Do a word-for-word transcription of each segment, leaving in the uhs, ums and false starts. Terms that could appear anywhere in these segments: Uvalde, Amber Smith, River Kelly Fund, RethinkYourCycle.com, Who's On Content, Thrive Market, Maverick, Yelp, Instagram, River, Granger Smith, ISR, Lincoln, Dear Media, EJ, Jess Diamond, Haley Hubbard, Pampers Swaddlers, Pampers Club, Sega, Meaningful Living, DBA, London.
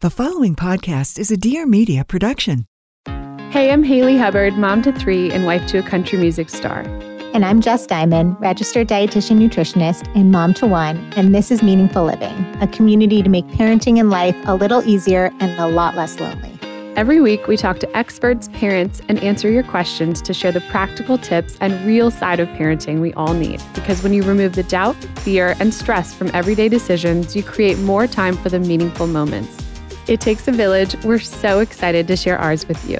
The following podcast is a Dear Media production. Hey, I'm Haley Hubbard, mom to three and wife to a country music star. And I'm Jess Diamond, registered dietitian nutritionist and mom to one, and this is Meaningful Living, a community to make parenting and life a little easier and a lot less lonely. Every week, we talk to experts, parents, and answer your questions to share the practical tips and real side of parenting we all need. Because when you remove the doubt, fear, and stress from everyday decisions, you create more time for the meaningful moments. It takes a village. We're so excited to share ours with you.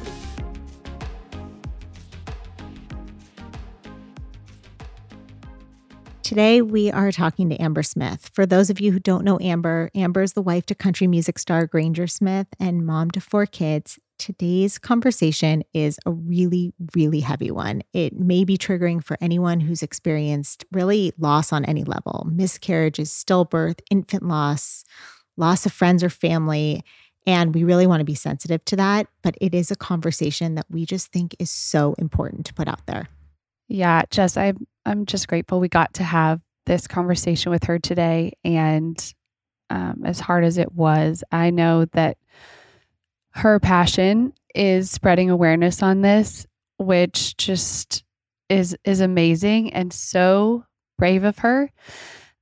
Today, we are talking to Amber Smith. For those of you who don't know Amber, Amber is the wife to country music star Granger Smith and mom to four kids. Today's conversation is a really, really heavy one. It may be triggering for anyone who's experienced really loss on any level: miscarriages, stillbirth, infant loss, loss of friends or family, and we really want to be sensitive to that, but it is a conversation that we just think is so important to put out there. Yeah, Jess, I, I'm just grateful we got to have this conversation with her today, and um, as hard as it was, I know that her passion is spreading awareness on this, which just is is amazing and so brave of her.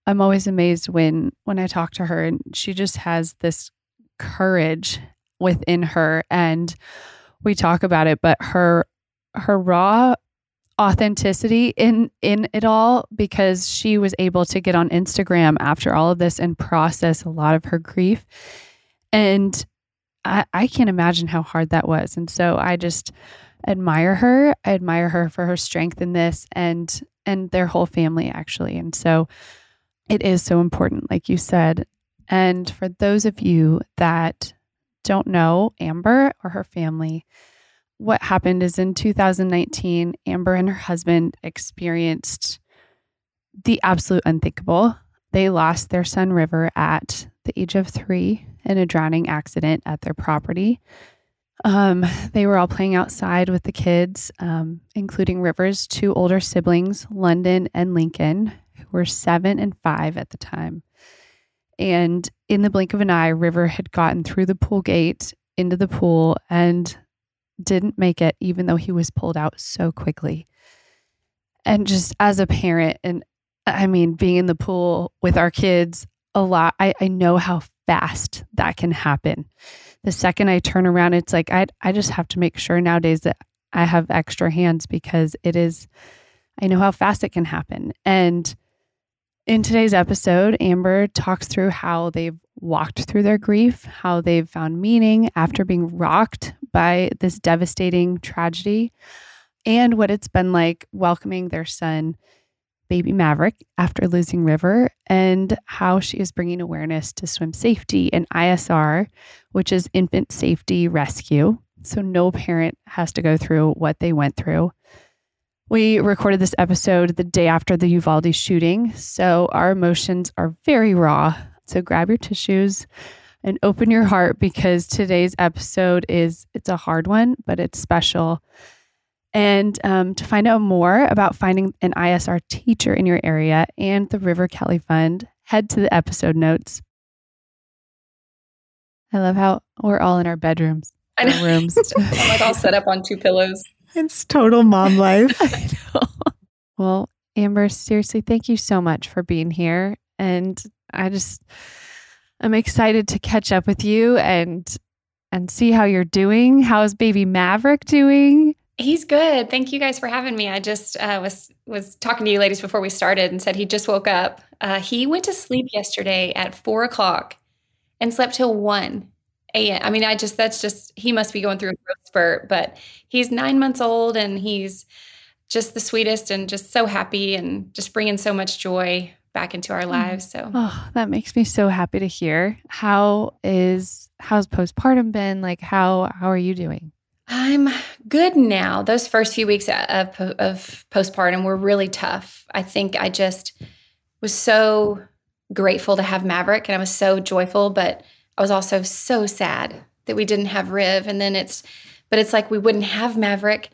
I'm always amazed when when I talk to her, and she just has this courage within her, and we talk about it, but her her raw authenticity in in it all, because she was able to get on Instagram after all of this and process a lot of her grief. And I, I can't imagine how hard that was. And so I just admire her. I admire her for her strength in this, and and their whole family, actually. And so it is so important, like you said. And for those of you that don't know Amber or her family, what happened is in two thousand nineteen, Amber and her husband experienced the absolute unthinkable. They lost their son River at the age of three in a drowning accident at their property. Um, they were all playing outside with the kids, um, including River's two older siblings, London and Lincoln, who were seven and five at the time. And in the blink of an eye, River had gotten through the pool gate into the pool and didn't make it, even though he was pulled out so quickly. And just as a parent, and I mean, being in the pool with our kids a lot, I, I know how fast that can happen. The second I turn around, it's like, I I just have to make sure nowadays that I have extra hands, because it is, I know how fast it can happen. And in today's episode, Amber talks through how they've walked through their grief, how they've found meaning after being rocked by this devastating tragedy, and what it's been like welcoming their son, baby Maverick, after losing River, and how she is bringing awareness to swim safety and I S R, which is infant safety rescue. So no parent has to go through what they went through. We recorded this episode the day after the Uvalde shooting, so our emotions are very raw. So grab your tissues and open your heart, because today's episode is, it's a hard one, but it's special. And um, to find out more about finding an I S R teacher in your area and the River Kelly Fund, head to the episode notes. I love how we're all in our bedrooms. I know. Our rooms. I'm like all set up on two pillows. It's total mom life. I know. Well, Amber, seriously, thank you so much for being here. And I just, I'm excited to catch up with you and and see how you're doing. How is baby Maverick doing? He's good. Thank you guys for having me. I just uh, was was talking to you ladies before we started and said he just woke up. Uh, he went to sleep yesterday at four o'clock and slept till one. And I mean, I just, that's just, he must be going through a growth spurt, but he's nine months old and he's just the sweetest and just so happy and just bringing so much joy back into our lives. So oh, that makes me so happy to hear. How is, how's postpartum been? Like how, how are you doing? I'm good now. Those first few weeks of, of postpartum were really tough. I think I just was so grateful to have Maverick, and I was so joyful, but I was also so sad that we didn't have Riv. And then it's, but it's like we wouldn't have Maverick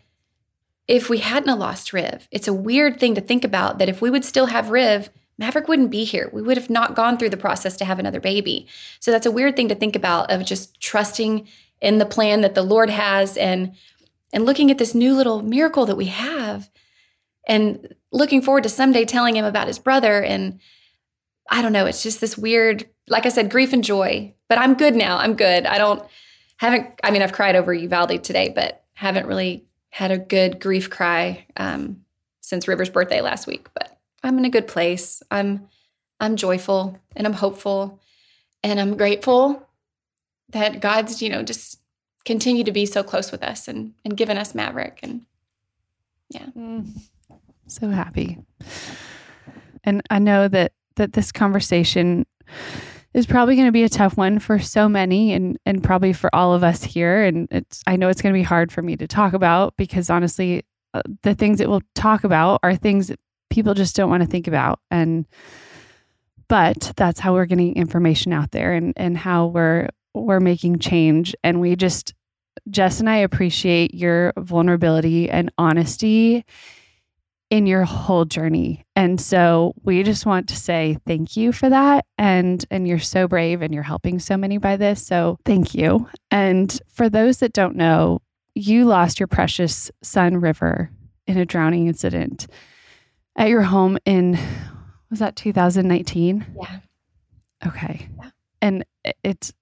if we hadn't lost Riv. It's a weird thing to think about, that if we would still have Riv, Maverick wouldn't be here. We would have not gone through the process to have another baby. So that's a weird thing to think about, of just trusting in the plan that the Lord has, and and looking at this new little miracle that we have, and looking forward to someday telling him about his brother. And I don't know, it's just this weird, like I said, grief and joy. But I'm good now. I'm good. I don't, haven't, I mean, I've cried over Uvalde today, but haven't really had a good grief cry um, since River's birthday last week. But I'm in a good place. I'm I'm joyful, and I'm hopeful, and I'm grateful that God's, you know, just continue to be so close with us, and and given us Maverick. And yeah. So happy. And I know that that this conversation is probably going to be a tough one for so many, and and probably for all of us here. And it's, I know it's going to be hard for me to talk about, because honestly, uh, the things that we'll talk about are things that people just don't want to think about. And, but that's how we're getting information out there, and, and how we're, we're making change. And we just, Jess and I appreciate your vulnerability and honesty in your whole journey. And so we just want to say thank you for that. And, and you're so brave, and you're helping so many by this. So thank you. And for those that don't know, you lost your precious son, River, in a drowning incident at your home in, was that two thousand nineteen? Yeah. Okay. Yeah. And it's,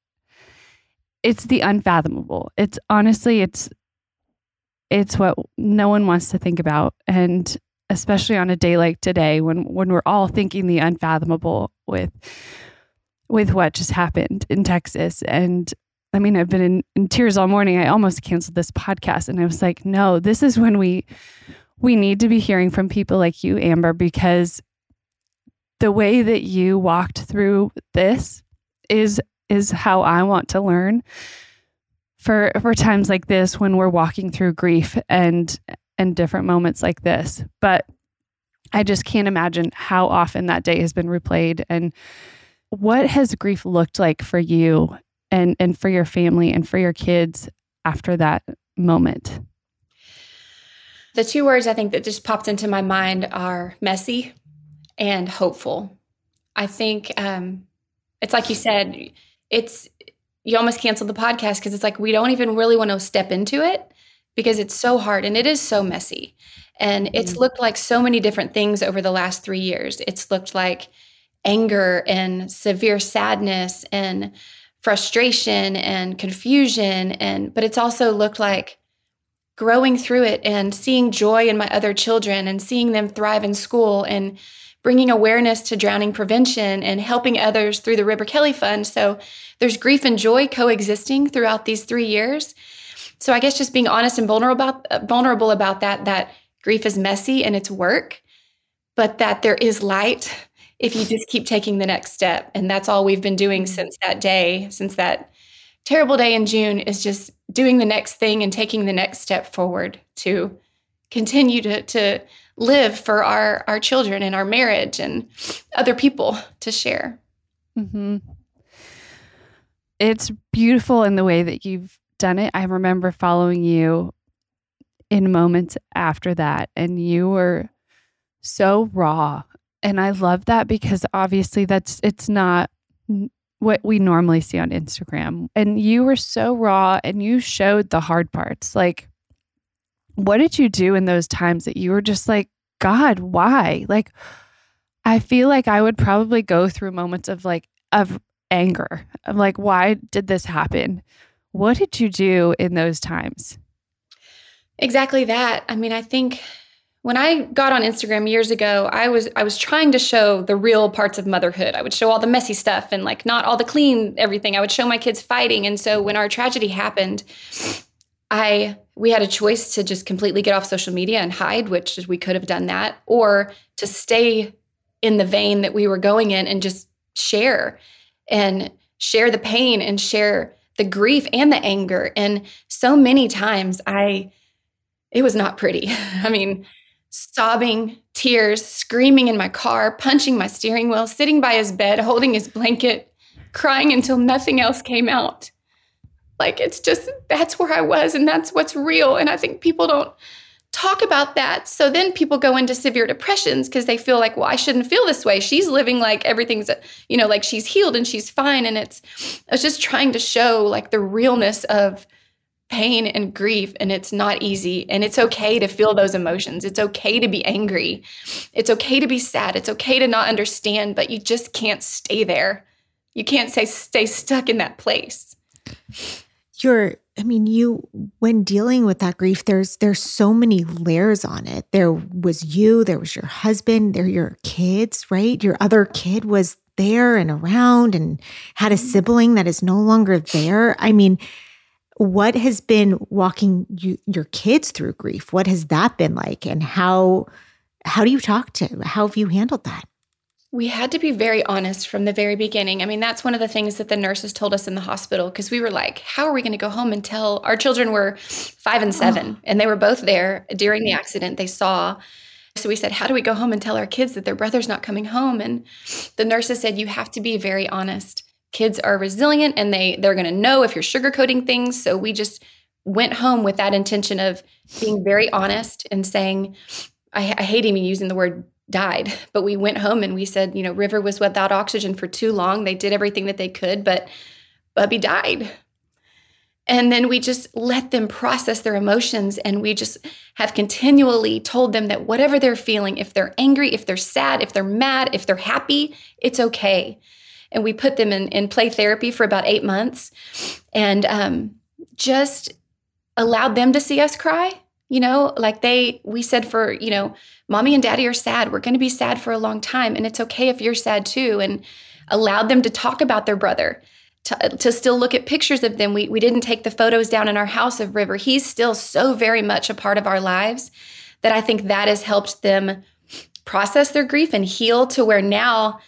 it's the unfathomable. It's honestly, it's, it's what no one wants to think about. And especially on a day like today, when, when we're all thinking the unfathomable with, with what just happened in Texas. And I mean, I've been in, in tears all morning. I almost canceled this podcast, and I was like, no, this is when we, we need to be hearing from people like you, Amber, because the way that you walked through this is is how I want to learn for for times like this, when we're walking through grief and and different moments like this. But I just can't imagine how often that day has been replayed. And what has grief looked like for you, and and for your family, and for your kids after that moment? The two words I think that just popped into my mind are messy and hopeful. I think um, it's like you said, it's you almost canceled the podcast, because it's like we don't even really want to step into it, because it's so hard, and it is so messy. And mm-hmm. It's looked like so many different things over the last three years. It's looked like anger and severe sadness and frustration and confusion, and but it's also looked like growing through it, and seeing joy in my other children, and seeing them thrive in school, and bringing awareness to drowning prevention, and helping others through the River Kelly Fund. So there's grief and joy coexisting throughout these three years. So I guess just being honest and vulnerable about, uh, vulnerable about that, that grief is messy and it's work, but that there is light if you just keep taking the next step. And that's all we've been doing since that day, since that terrible day in June, is just doing the next thing and taking the next step forward to continue to to live for our, our children and our marriage and other people to share. Mm-hmm. It's beautiful in the way that you've done it. I remember following you in moments after that, and you were so raw. And I love that, because obviously that's it's not what we normally see on Instagram. And you were so raw, and you showed the hard parts. Like, what did you do in those times that you were just like, God, why? Like, I feel like I would probably go through moments of like, of anger. I'm like, why did this happen? What did you do in those times? Exactly that. I mean, I think when I got on Instagram years ago, I was I was trying to show the real parts of motherhood. I would show all the messy stuff, and like not all the clean everything. I would show my kids fighting. And so when our tragedy happened, I we had a choice to just completely get off social media and hide, which we could have done that, or to stay in the vein that we were going in and just share and share the pain and share the grief and the anger. And so many times I it was not pretty. I mean, sobbing, tears, screaming in my car, punching my steering wheel, sitting by his bed, holding his blanket, crying until nothing else came out. Like, it's just, that's where I was, and that's what's real. And I think people don't talk about that. So then people go into severe depressions because they feel like, well, I shouldn't feel this way. She's living like everything's, you know, like she's healed and she's fine. And it's, it's just trying to show like the realness of pain and grief. And it's not easy. And it's okay to feel those emotions. It's okay to be angry. It's okay to be sad. It's okay to not understand, but you just can't stay there. You can't say stay stuck in that place. You're, I mean, you, when dealing with that grief, there's, there's so many layers on it. There was you, there was your husband, there, your kids, right? Your other kid was there and around and had a sibling that is no longer there. I mean, what has been walking you, your kids through grief? What has that been like? And how, how do you talk to, how have you handled that? We had to be very honest from the very beginning. I mean, that's one of the things that the nurses told us in the hospital, because we were like, how are we going to go home and tell? Our children were five and seven, oh. and they were both there during the accident they saw. So we said, how do we go home and tell our kids that their brother's not coming home? And the nurses said, you have to be very honest. Kids are resilient, and they, they're going to know if you're sugarcoating things. So we just went home with that intention of being very honest and saying, I, I hate even using the word died. But we went home and we said, you know, River was without oxygen for too long. They did everything that they could, but Bubby died. And then we just let them process their emotions. And we just have continually told them that whatever they're feeling, if they're angry, if they're sad, if they're mad, if they're happy, it's okay. And we put them in, in play therapy for about eight months and um, just allowed them to see us cry. You know, like they, we said for, you know, mommy and daddy are sad. We're going to be sad for a long time. And it's okay if you're sad too. And allowed them to talk about their brother, to, to still look at pictures of them. We we didn't take the photos down in our house of River. He's still so very much a part of our lives that I think that has helped them process their grief and heal to where now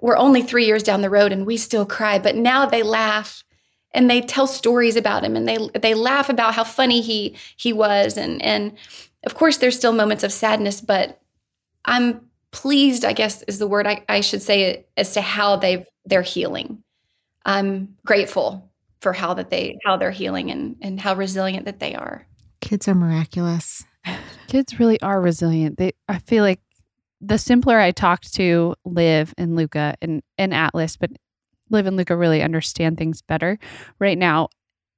we're only three years down the road and we still cry. But now they laugh. And they tell stories about him, and they they laugh about how funny he he was, and and of course there's still moments of sadness, but I'm pleased, I guess is the word I, I should say, as to how they they're healing. I'm grateful for how that they how they're healing and and how resilient that they are. Kids are miraculous. Kids really are resilient. They I feel like the simpler I talked to Liv and Luca and and Atlas, but Liv and Luca really understand things better right now,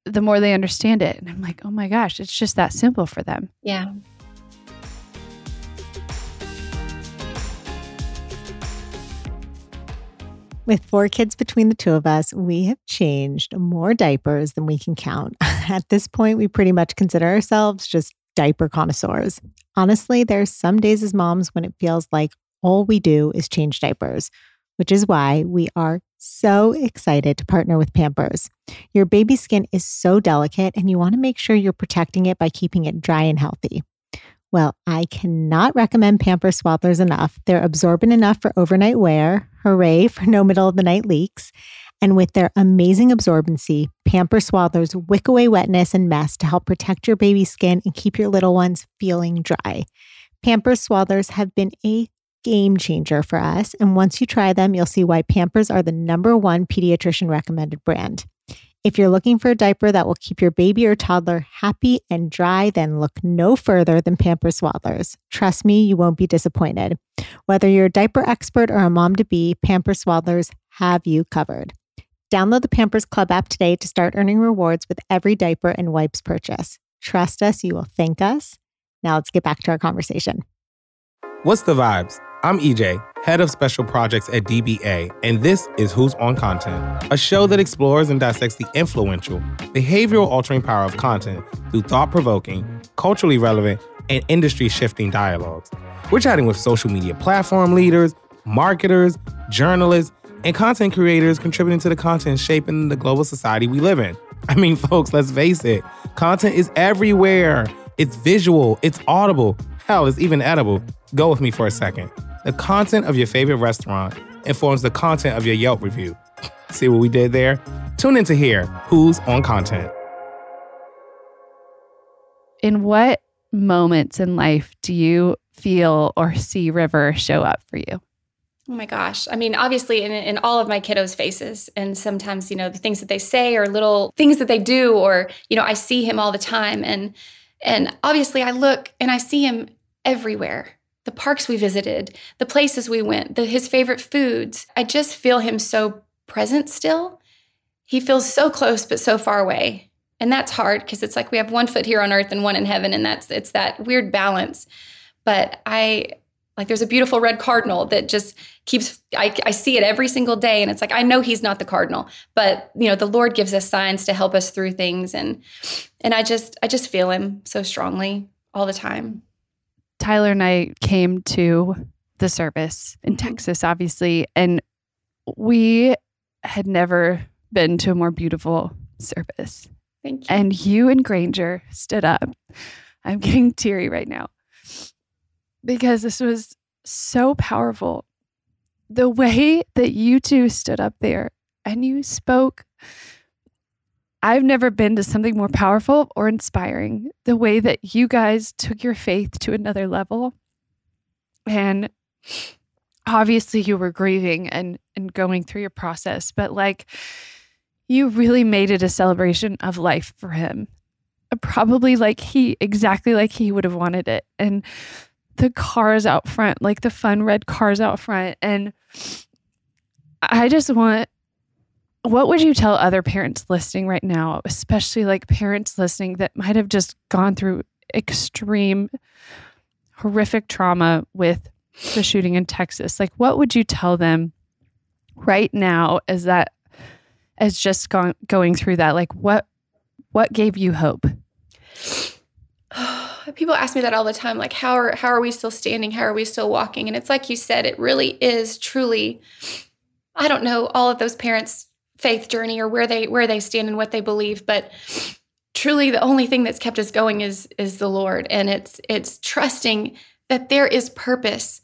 the more they understand it. And I'm like, oh my gosh, it's just that simple for them. Yeah. With four kids between the two of us, we have changed more diapers than we can count. At this point, we pretty much consider ourselves just diaper connoisseurs. Honestly, there's some days as moms when it feels like all we do is change diapers, which is why we are so excited to partner with Pampers. Your baby's skin is so delicate and you want to make sure you're protecting it by keeping it dry and healthy. Well, I cannot recommend Pampers Swaddlers enough. They're absorbent enough for overnight wear. Hooray for no middle of the night leaks. And with their amazing absorbency, Pampers Swaddlers wick away wetness and mess to help protect your baby's skin and keep your little ones feeling dry. Pampers Swaddlers have been a game changer for us. And once you try them, you'll see why Pampers are the number one pediatrician recommended brand. If you're looking for a diaper that will keep your baby or toddler happy and dry, then look no further than Pampers Swaddlers. Trust me, you won't be disappointed. Whether you're a diaper expert or a mom-to-be, Pampers Swaddlers have you covered. Download the Pampers Club app today to start earning rewards with every diaper and wipes purchase. Trust us, you will thank us. Now let's get back to our conversation. What's the vibes? I'm E J, head of special projects at D B A, and this is Who's On Content, a show that explores and dissects the influential, behavioral-altering power of content through thought-provoking, culturally relevant, and industry-shifting dialogues. We're chatting with social media platform leaders, marketers, journalists, and content creators contributing to the content shaping the global society we live in. I mean, folks, let's face it, content is everywhere. It's visual, it's audible, hell, it's even edible. Go with me for a second. The content of your favorite restaurant informs the content of your Yelp review. See what we did there? Tune in to hear Who's On Content. In what moments in life do you feel or see River show up for you? Oh my gosh. I mean, obviously in, in all of my kiddos' faces, and sometimes, you know, the things that they say or little things that they do, or, you know, I see him all the time. And And obviously I look and I see him everywhere. The parks we visited, the places we went, the, his favorite foods. I just feel him so present still. He feels so close but so far away. And that's hard because it's like we have one foot here on earth and one in heaven, and that's it's that weird balance. But I, like there's a beautiful red cardinal that just keeps, I, I see it every single day, and it's like I know he's not the cardinal, but you know the Lord gives us signs to help us through things, and and I just I just feel him so strongly all the time. Tyler and I came to the service in Texas, obviously, and we had never been to a more beautiful service. Thank you. And you and Granger stood up. I'm getting teary right now because this was so powerful. The way that you two stood up there and you spoke. I've never been to something more powerful or inspiring. The way that you guys took your faith to another level. And obviously you were grieving and, and going through your process, but like you really made it a celebration of life for him. Probably like he, exactly like he would have wanted it. And the cars out front, like the fun red cars out front. And I just want, what would you tell other parents listening right now, especially like parents listening that might have just gone through extreme, horrific trauma with the shooting in Texas? Like, what would you tell them right now as that, as just going, going through that? Like, what, what gave you hope? People ask me that all the time. Like, how are, how are we still standing? How are we still walking? And it's like you said, it really is truly, I don't know all of those parents' faith journey or where they where they stand and what they believe, but truly the only thing that's kept us going is is the Lord, and it's it's trusting that there is purpose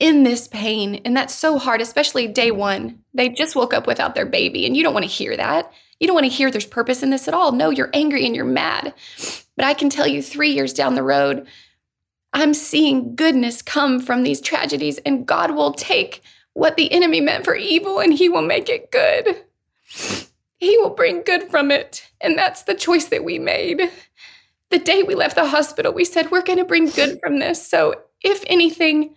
in this pain. And that's so hard, especially day one. They just woke up without their baby, and you don't want to hear that. You don't want to hear there's purpose in this at all. No, you're angry and you're mad. But I can tell you three years down the road, I'm seeing goodness come from these tragedies, and God will take what the enemy meant for evil, and he will make it good. He will bring good from it. And that's the choice that we made. The day we left the hospital, we said, we're going to bring good from this. So if anything,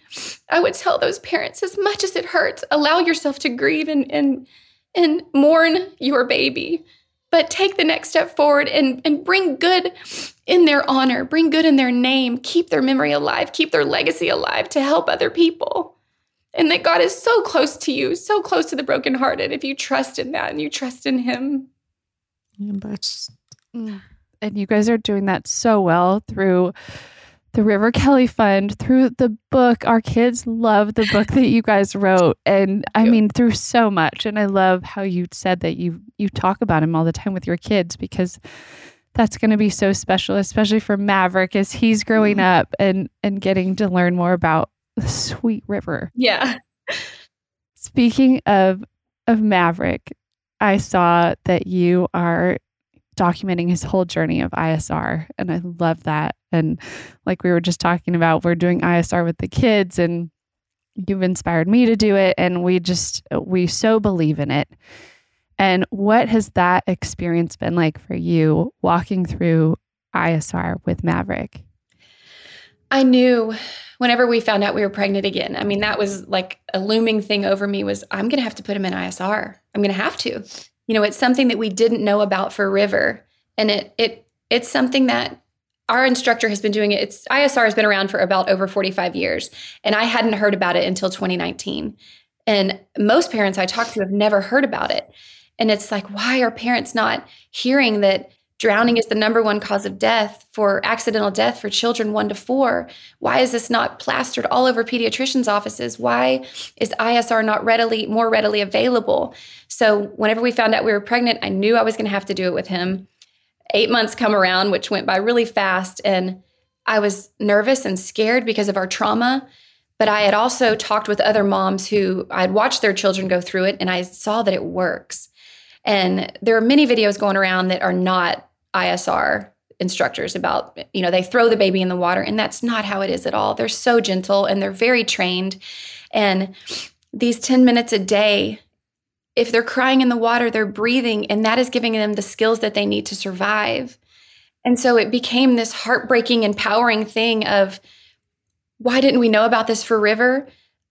I would tell those parents, as much as it hurts, allow yourself to grieve and and, and mourn your baby, but take the next step forward and, and bring good in their honor, bring good in their name, keep their memory alive, keep their legacy alive to help other people. And that God is so close to you, so close to the brokenhearted, if you trust in that and you trust in him. And you guys are doing that so well through the River Kelly Fund, through the book. Our kids love the book that you guys wrote. And I mean, through so much. And I love how you said that you you talk about him all the time with your kids, because that's going to be so special, especially for Maverick as he's growing mm-hmm. up and and getting to learn more about the sweet River. Yeah. Speaking of of Maverick, I saw that you are documenting his whole journey of I S R, and I love that. And like we were just talking about, we're doing I S R with the kids, and you've inspired me to do it, and we just we so believe in it. And what has that experience been like for you walking through I S R with Maverick? I knew whenever we found out we were pregnant again, I mean, that was like a looming thing over me was, I'm going to have to put him in I S R. I'm going to have to. You know, it's something that we didn't know about for River. And it it it's something that our instructor has been doing. It. It's I S R has been around for about over forty-five years. And I hadn't heard about it until twenty nineteen. And most parents I talk to have never heard about it. And it's like, why are parents not hearing that drowning is the number one cause of death for accidental death for children one to four. Why is this not plastered all over pediatricians' offices? Why is I S R not readily, more readily available? So whenever we found out we were pregnant, I knew I was going to have to do it with him. Eight months come around, which went by really fast. And I was nervous and scared because of our trauma. But I had also talked with other moms who I'd watched their children go through it, and I saw that it works. And there are many videos going around that are not I S R instructors about, you know, they throw the baby in the water, and that's not how it is at all. They're so gentle and they're very trained. And these ten minutes a day, if they're crying in the water, they're breathing, and that is giving them the skills that they need to survive. And so it became this heartbreaking, empowering thing of, why didn't we know about this for River?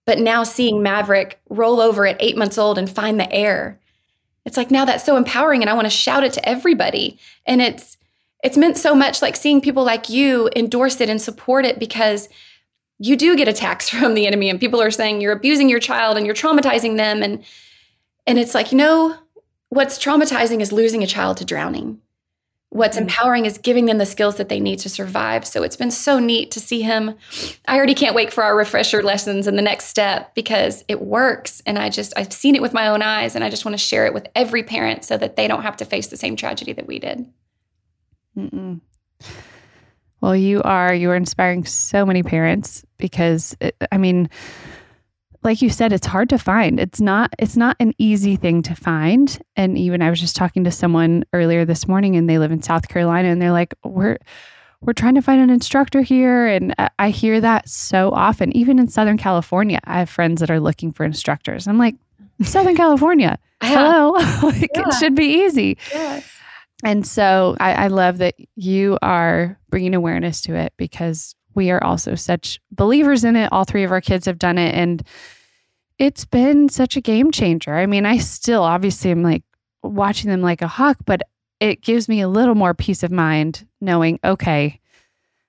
But now seeing Maverick roll over at eight months old and find the air, it's like, now that's so empowering, and I want to shout it to everybody. And it's it's meant so much, like seeing people like you endorse it and support it, because you do get attacks from the enemy and people are saying you're abusing your child and you're traumatizing them. And and it's like, you know, what's traumatizing is losing a child to drowning. What's empowering is giving them the skills that they need to survive. So it's been so neat to see him. I already can't wait for our refresher lessons and the next step, because it works. And I just, I've seen it with my own eyes, and I just want to share it with every parent so that they don't have to face the same tragedy that we did. Mm-mm. Well, you are, you are inspiring so many parents, because it, I mean, like you said, it's hard to find. It's not, it's not an easy thing to find. And even I was just talking to someone earlier this morning, and they live in South Carolina, and they're like, we're, we're trying to find an instructor here. And I, I hear that so often, even in Southern California. I have friends that are looking for instructors. I'm like, Southern California, hello, like, yeah. It should be easy. Yeah. And so I, I love that you are bringing awareness to it, because we are also such believers in it. All three of our kids have done it, and it's been such a game changer. I mean, I still obviously am like watching them like a hawk, but it gives me a little more peace of mind knowing, okay,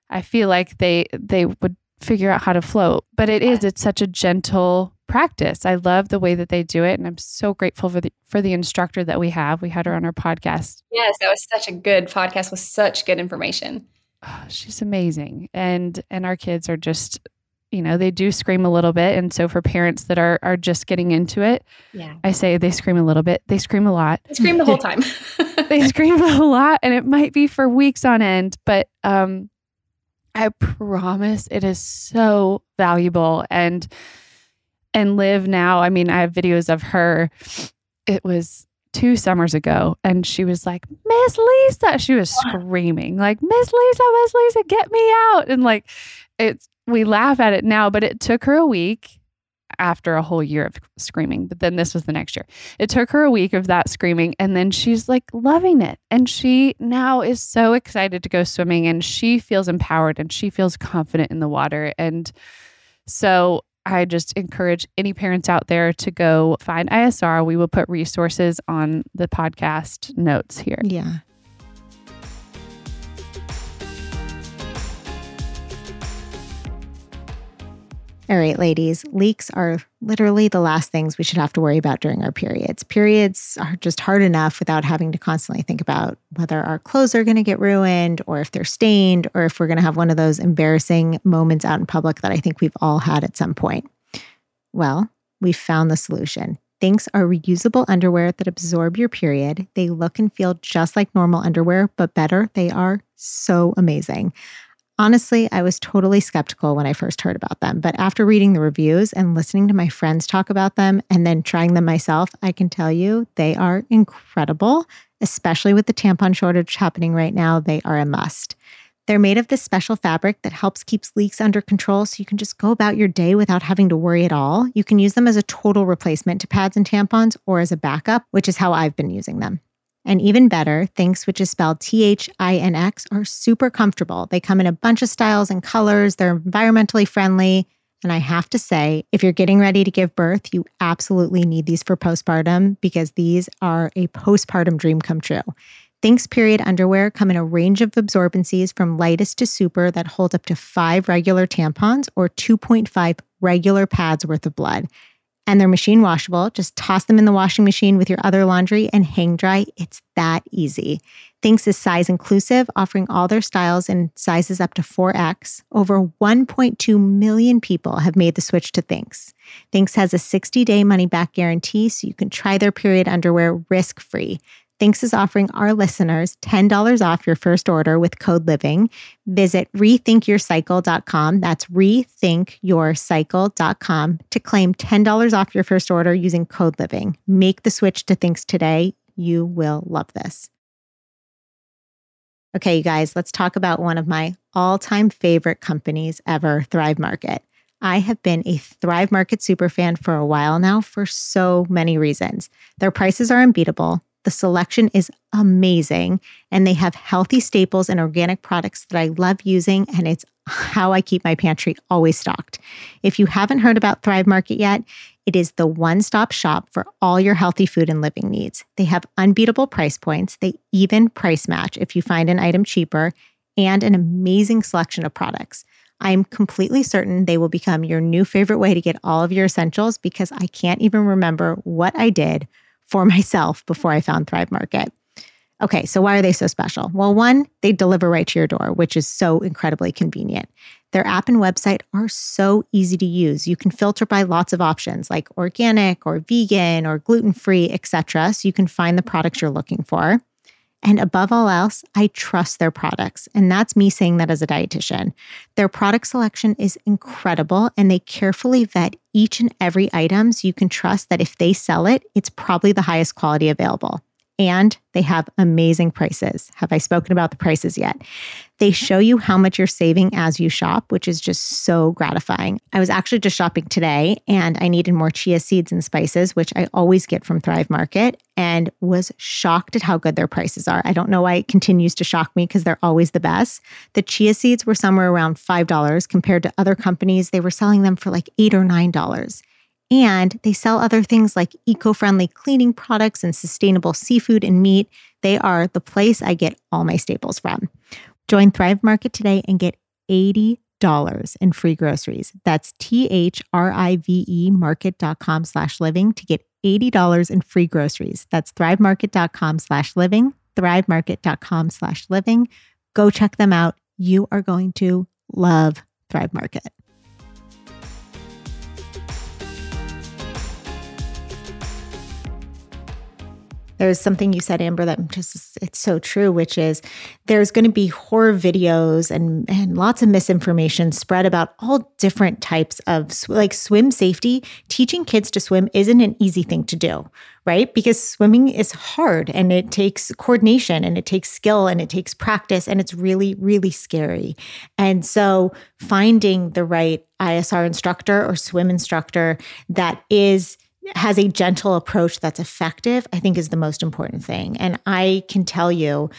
I feel like they they would figure out how to float. But it is, it's such a gentle practice. I love the way that they do it. And I'm so grateful for the, for the instructor that we have. We had her on our podcast. Yes, that was such a good podcast with such good information. Oh, she's amazing. And, and our kids are just, you know, they do scream a little bit. And so for parents that are, are just getting into it, yeah. I say they scream a little bit, they scream a lot. They scream the whole time. They scream a lot, and it might be for weeks on end, but, um, I promise it is so valuable. And, and Liv now, I mean, I have videos of her. It was two summers ago, and she was like, Miss Lisa, she was screaming like, Miss Lisa, Miss Lisa, get me out. And like, it's, we laugh at it now, but it took her a week after a whole year of screaming. But then this was the next year. It took her a week of that screaming, and then she's like loving it. And she now is so excited to go swimming, and she feels empowered, and she feels confident in the water. And so I just encourage any parents out there to go find I S R. We will put resources on the podcast notes here. Yeah. All right, ladies, leaks are literally the last things we should have to worry about during our periods. Periods are just hard enough without having to constantly think about whether our clothes are going to get ruined, or if they're stained, or if we're going to have one of those embarrassing moments out in public that I think we've all had at some point. Well, we found the solution. Thinx are reusable underwear that absorb your period. They look and feel just like normal underwear, but better. They are so amazing. Honestly, I was totally skeptical when I first heard about them, but after reading the reviews and listening to my friends talk about them and then trying them myself, I can tell you they are incredible, especially with the tampon shortage happening right now. They are a must. They're made of this special fabric that helps keep leaks under control, so you can just go about your day without having to worry at all. You can use them as a total replacement to pads and tampons, or as a backup, which is how I've been using them. And even better, Thinx, which is spelled T H I N X, are super comfortable. They come in a bunch of styles and colors. They're environmentally friendly. And I have to say, if you're getting ready to give birth, you absolutely need these for postpartum, because these are a postpartum dream come true. Thinx period underwear come in a range of absorbencies from lightest to super that hold up to five regular tampons or two point five regular pads worth of blood. And they're machine washable. Just toss them in the washing machine with your other laundry and hang dry. It's that easy. Thinx is size inclusive, offering all their styles in sizes up to four X. Over one point two million people have made the switch to Thinx. Thinx has a sixty-day money-back guarantee, so you can try their period underwear risk-free. Thinx is offering our listeners ten dollars off your first order with code LIVING. Visit rethink your cycle dot com. That's rethink your cycle dot com to claim ten dollars off your first order using code LIVING. Make the switch to Thinx today. You will love this. Okay, you guys, let's talk about one of my all-time favorite companies ever, Thrive Market. I have been a Thrive Market superfan for a while now for so many reasons. Their prices are unbeatable. The selection is amazing, and they have healthy staples and organic products that I love using, and it's how I keep my pantry always stocked. If you haven't heard about Thrive Market yet, it is the one-stop shop for all your healthy food and living needs. They have unbeatable price points. They even price match if you find an item cheaper, and an amazing selection of products. I'm completely certain they will become your new favorite way to get all of your essentials, because I can't even remember what I did for myself before I found Thrive Market. Okay, so why are they so special? Well, one, they deliver right to your door, which is so incredibly convenient. Their app and website are so easy to use. You can filter by lots of options like organic or vegan or gluten-free, et cetera, so you can find the products you're looking for. And above all else, I trust their products. And that's me saying that as a dietitian. Their product selection is incredible, and they carefully vet each and every item so you can trust that if they sell it, it's probably the highest quality available. And they have amazing prices. Have I spoken about the prices yet? They show you how much you're saving as you shop, which is just so gratifying. I was actually just shopping today, and I needed more chia seeds and spices, which I always get from Thrive Market, and was shocked at how good their prices are. I don't know why it continues to shock me, because they're always the best. The chia seeds were somewhere around five dollars compared to other companies. They were selling them for like eight or nine dollars. And they sell other things like eco-friendly cleaning products and sustainable seafood and meat. They are the place I get all my staples from. Join Thrive Market today and get eighty dollars in free groceries. That's T H R I V E market.com slash living to get eighty dollars in free groceries. That's thrivemarket.com slash living, thrivemarket.com slash living. Go check them out. You are going to love Thrive Market. There's something you said, Amber, that just it's so true, which is there's going to be horror videos and, and lots of misinformation spread about all different types of sw- like swim safety. Teaching kids to swim isn't an easy thing to do, right? Because swimming is hard, and it takes coordination, and it takes skill, and it takes practice, and it's really, really scary. And so finding the right I S R instructor or swim instructor that is has a gentle approach that's effective, I think is the most important thing. And I can tell you,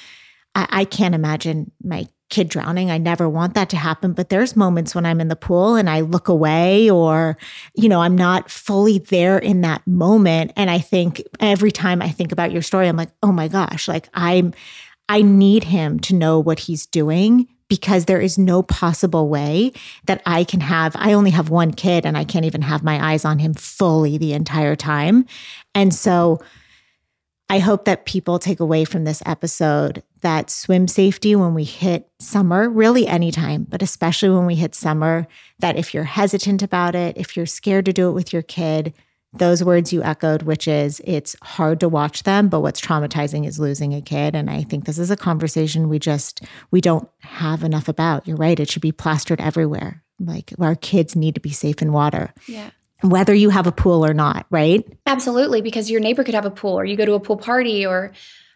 I, I can't imagine my kid drowning. I never want that to happen. But there's moments when I'm in the pool and I look away, or, you know, I'm not fully there in that moment. And I think every time I think about your story, I'm like, oh my gosh, like I'm, I need him to know what he's doing, because there is no possible way that I can have, I only have one kid, and I can't even have my eyes on him fully the entire time. And so I hope that people take away from this episode that swim safety, when we hit summer, really anytime, but especially when we hit summer, that if you're hesitant about it, if you're scared to do it with your kid, those words you echoed, which is it's hard to watch them, but what's traumatizing is losing a kid. And I think this is a conversation we just, we don't have enough about. You're right. It should be plastered everywhere. Like, our kids need to be safe in water. Yeah. Whether you have a pool or not, right? Absolutely. Because your neighbor could have a pool, or you go to a pool party, or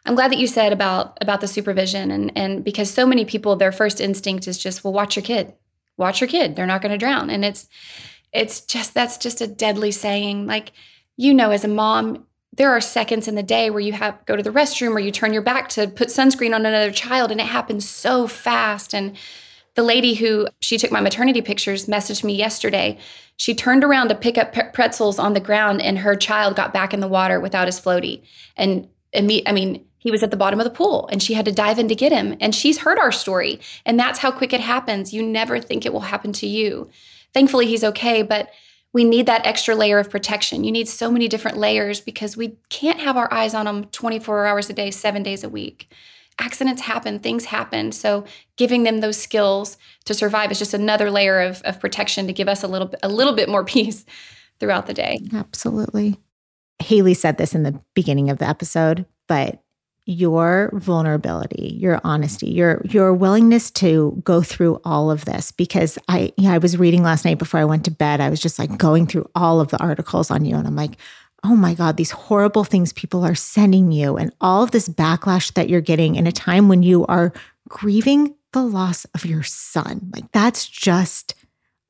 I'm glad that you said about, about the supervision. And, and because so many people, their first instinct is just, well, watch your kid, watch your kid. They're not going to drown. And it's, It's just, that's just a deadly saying. Like, you know, as a mom, there are seconds in the day where you have go to the restroom, or you turn your back to put sunscreen on another child, and it happens so fast. And the lady who, she took my maternity pictures, messaged me yesterday. She turned around to pick up pretzels on the ground, and her child got back in the water without his floaty. And, and me, I mean, he was at the bottom of the pool, and she had to dive in to get him. And she's heard our story. And that's how quick it happens. You never think it will happen to you. Thankfully, he's okay, but we need that extra layer of protection. You need so many different layers, because we can't have our eyes on them twenty-four hours a day, seven days a week. Accidents happen, things happen. So giving them those skills to survive is just another layer of, of protection to give us a little, a little bit more peace throughout the day. Absolutely. Haley said this in the beginning of the episode, but your vulnerability, your honesty, your your willingness to go through all of this, because I yeah, I was reading last night before I went to bed. I was just like going through all of the articles on you, and I'm like, oh my God, these horrible things people are sending you, and all of this backlash that you're getting in a time when you are grieving the loss of your son. Like, that's just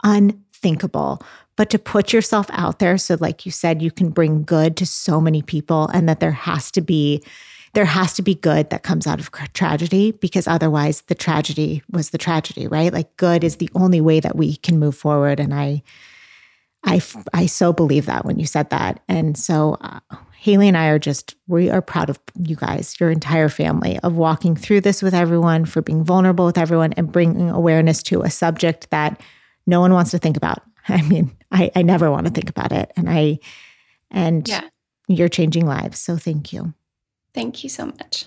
unthinkable. but to put yourself out there. So like you said, you can bring good to so many people, and that there has to be, there has to be good that comes out of tragedy, because otherwise the tragedy was the tragedy, right? Like good is the only way that we can move forward. And I, I, I so believe that when you said that. And so uh, Haley and I are just, we are proud of you guys, your entire family, of walking through this with everyone, for being vulnerable with everyone, and bringing awareness to a subject that no one wants to think about. I mean, I, I never want to think about it. And I, and yeah. You're changing lives. So thank you. Thank you so much.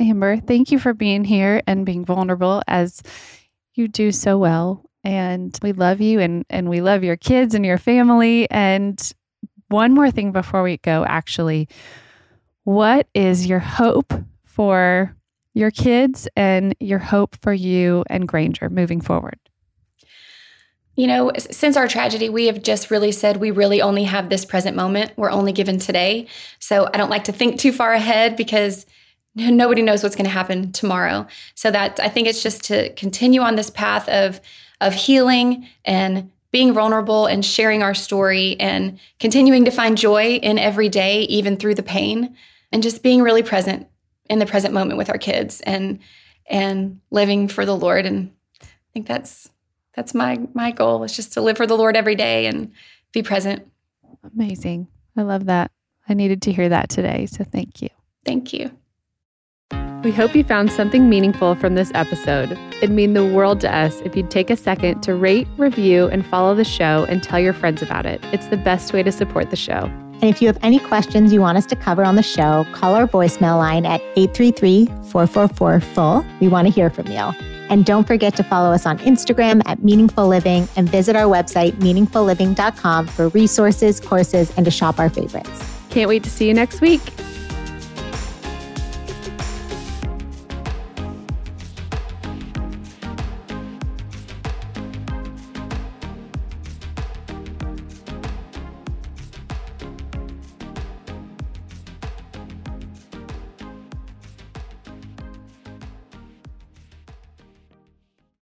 Amber, thank you for being here and being vulnerable, as you do so well. And we love you, and, and we love your kids and your family. And one more thing before we go, actually, what is your hope for your kids and your hope for you and Granger moving forward? You know, since our tragedy, we have just really said we really only have this present moment. We're only given today. So I don't like to think too far ahead, because nobody knows what's going to happen tomorrow. So that, I think it's just to continue on this path of of healing and being vulnerable and sharing our story and continuing to find joy in every day, even through the pain, and just being really present in the present moment with our kids and and living for the Lord. And I think that's that's my my goal, is just to live for the Lord every day and be present. Amazing. I love that. I needed to hear that today. So thank you. Thank you. We hope you found something meaningful from this episode. It'd mean the world to us if you'd take a second to rate, review, and follow the show, and tell your friends about it. It's the best way to support the show. And if you have any questions you want us to cover on the show, call our voicemail line at eight three three, four four four, F U L L. We want to hear from you. And don't forget to follow us on Instagram at Meaningful Living, and visit our website, meaningful living dot com, for resources, courses, and to shop our favorites. Can't wait to see you next week.